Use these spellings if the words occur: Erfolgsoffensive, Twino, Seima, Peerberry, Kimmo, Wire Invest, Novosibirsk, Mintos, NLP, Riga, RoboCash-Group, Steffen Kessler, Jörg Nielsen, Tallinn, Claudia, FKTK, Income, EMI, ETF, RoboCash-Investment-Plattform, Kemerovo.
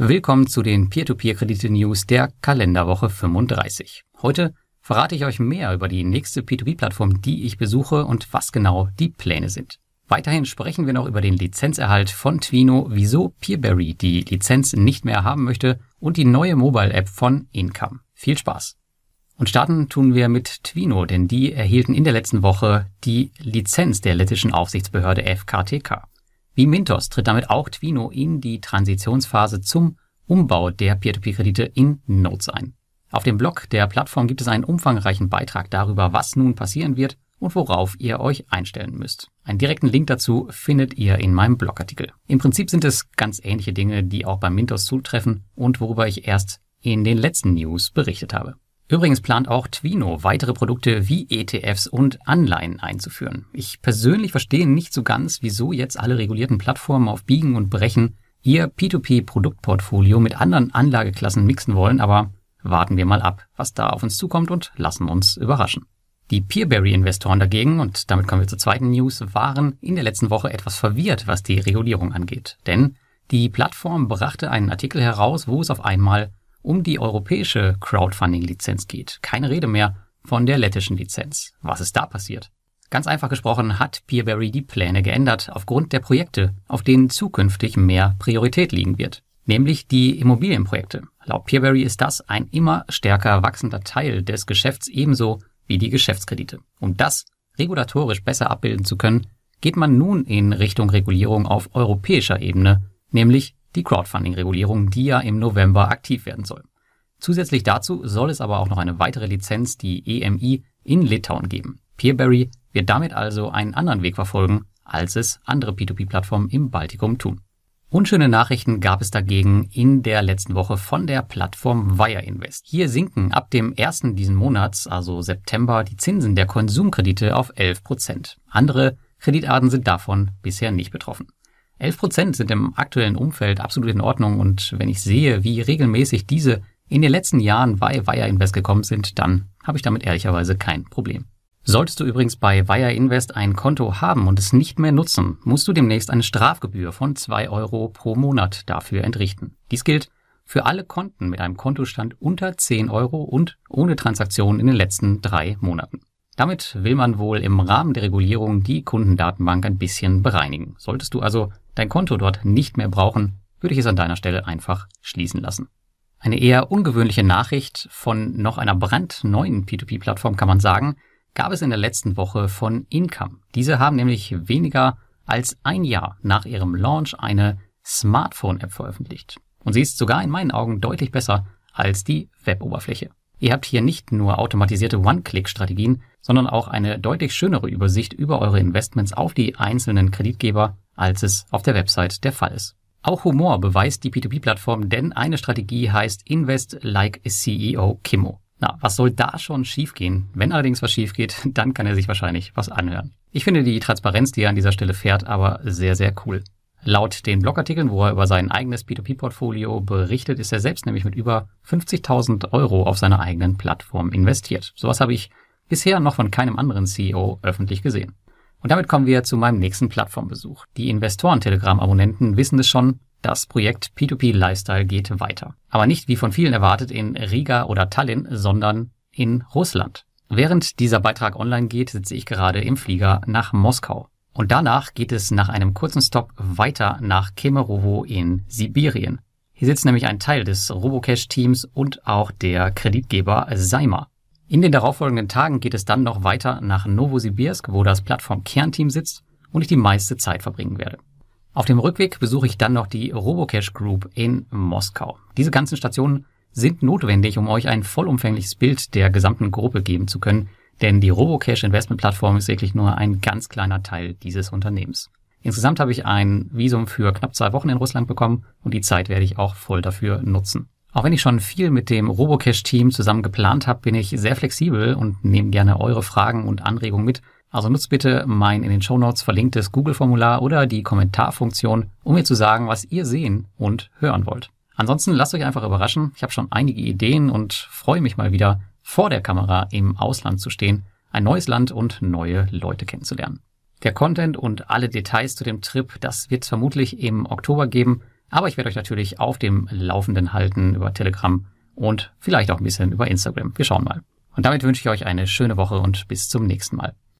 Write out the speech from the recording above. Willkommen zu den Peer-to-Peer-Kredite-News der Kalenderwoche 35. Heute verrate ich euch mehr über die nächste P2P-Plattform, die ich besuche und was genau die Pläne sind. Weiterhin sprechen wir noch über den Lizenzerhalt von Twino, wieso Peerberry die Lizenz nicht mehr haben möchte und die neue Mobile-App von Income. Viel Spaß! Und starten tun wir mit Twino, denn die erhielten in der letzten Woche die Lizenz der lettischen Aufsichtsbehörde FKTK. Wie Mintos tritt damit auch Twino in die Transitionsphase zum Umbau der Peer-to-Peer-Kredite in Notes ein. Auf dem Blog der Plattform gibt es einen umfangreichen Beitrag darüber, was nun passieren wird und worauf ihr euch einstellen müsst. Einen direkten Link dazu findet ihr in meinem Blogartikel. Im Prinzip sind es ganz ähnliche Dinge, die auch bei Mintos zutreffen und worüber ich erst in den letzten News berichtet habe. Übrigens plant auch Twino, weitere Produkte wie ETFs und Anleihen einzuführen. Ich persönlich verstehe nicht so ganz, wieso jetzt alle regulierten Plattformen auf Biegen und Brechen ihr P2P-Produktportfolio mit anderen Anlageklassen mixen wollen, aber warten wir mal ab, was da auf uns zukommt und lassen uns überraschen. Die Peerberry-Investoren dagegen, und damit kommen wir zur zweiten News, waren in der letzten Woche etwas verwirrt, was die Regulierung angeht. Denn die Plattform brachte einen Artikel heraus, wo es auf einmal um die europäische Crowdfunding-Lizenz geht. Keine Rede mehr von der lettischen Lizenz. Was ist da passiert? Ganz einfach gesprochen hat Peerberry die Pläne geändert aufgrund der Projekte, auf denen zukünftig mehr Priorität liegen wird. Nämlich die Immobilienprojekte. Laut Peerberry ist das ein immer stärker wachsender Teil des Geschäfts, ebenso wie die Geschäftskredite. Um das regulatorisch besser abbilden zu können, geht man nun in Richtung Regulierung auf europäischer Ebene, nämlich die Crowdfunding-Regulierung, die ja im November aktiv werden soll. Zusätzlich dazu soll es aber auch noch eine weitere Lizenz, die EMI, in Litauen geben. Peerberry wird damit also einen anderen Weg verfolgen, als es andere P2P-Plattformen im Baltikum tun. Unschöne Nachrichten gab es dagegen in der letzten Woche von der Plattform Wire Invest. Hier sinken ab dem 1. diesen Monats, also September, die Zinsen der Konsumkredite auf 11%. Andere Kreditarten sind davon bisher nicht betroffen. 11% sind im aktuellen Umfeld absolut in Ordnung, und wenn ich sehe, wie regelmäßig diese in den letzten Jahren bei Wire Invest gekommen sind, dann habe ich damit ehrlicherweise kein Problem. Solltest du übrigens bei Wire Invest ein Konto haben und es nicht mehr nutzen, musst du demnächst eine Strafgebühr von 2 € pro Monat dafür entrichten. Dies gilt für alle Konten mit einem Kontostand unter 10 € und ohne Transaktionen in den letzten 3 Monaten. Damit will man wohl im Rahmen der Regulierung die Kundendatenbank ein bisschen bereinigen. Solltest du also dein Konto dort nicht mehr brauchen, würde ich es an deiner Stelle einfach schließen lassen. Eine eher ungewöhnliche Nachricht von noch einer brandneuen P2P-Plattform, kann man sagen, gab es in der letzten Woche von Income. Diese haben nämlich weniger als ein Jahr nach ihrem Launch eine Smartphone-App veröffentlicht. Und sie ist sogar in meinen Augen deutlich besser als die Web-Oberfläche. Ihr habt hier nicht nur automatisierte One-Click-Strategien, sondern auch eine deutlich schönere Übersicht über eure Investments auf die einzelnen Kreditgeber, als es auf der Website der Fall ist. Auch Humor beweist die P2P-Plattform, denn eine Strategie heißt Invest like a CEO Kimmo. Na, was soll da schon schiefgehen? Wenn allerdings was schief geht, dann kann er sich wahrscheinlich was anhören. Ich finde die Transparenz, die er an dieser Stelle fährt, aber sehr, sehr cool. Laut den Blogartikeln, wo er über sein eigenes P2P-Portfolio berichtet, ist er selbst nämlich mit über 50.000 € auf seiner eigenen Plattform investiert. Sowas habe ich bisher noch von keinem anderen CEO öffentlich gesehen. Und damit kommen wir zu meinem nächsten Plattformbesuch. Die Investoren-Telegram-Abonnenten wissen es schon, das Projekt P2P-Lifestyle geht weiter. Aber nicht wie von vielen erwartet in Riga oder Tallinn, sondern in Russland. Während dieser Beitrag online geht, sitze ich gerade im Flieger nach Moskau. Und danach geht es nach einem kurzen Stopp weiter nach Kemerovo in Sibirien. Hier sitzt nämlich ein Teil des RoboCash-Teams und auch der Kreditgeber Seima. In den darauffolgenden Tagen geht es dann noch weiter nach Novosibirsk, wo das Plattform-Kernteam sitzt und ich die meiste Zeit verbringen werde. Auf dem Rückweg besuche ich dann noch die RoboCash-Group in Moskau. Diese ganzen Stationen sind notwendig, um euch ein vollumfängliches Bild der gesamten Gruppe geben zu können, denn die RoboCash-Investment-Plattform ist wirklich nur ein ganz kleiner Teil dieses Unternehmens. Insgesamt habe ich ein Visum für knapp 2 Wochen in Russland bekommen und die Zeit werde ich auch voll dafür nutzen. Auch wenn ich schon viel mit dem RoboCash-Team zusammen geplant habe, bin ich sehr flexibel und nehme gerne eure Fragen und Anregungen mit. Also nutzt bitte mein in den Shownotes verlinktes Google-Formular oder die Kommentarfunktion, um mir zu sagen, was ihr sehen und hören wollt. Ansonsten lasst euch einfach überraschen. Ich habe schon einige Ideen und freue mich mal wieder, vor der Kamera im Ausland zu stehen, ein neues Land und neue Leute kennenzulernen. Der Content und alle Details zu dem Trip, das wird es vermutlich im Oktober geben, Aber ich werde euch natürlich auf dem Laufenden halten über Telegram und vielleicht auch ein bisschen über Instagram. Wir schauen mal. Und damit wünsche ich euch eine schöne Woche und bis zum nächsten Mal.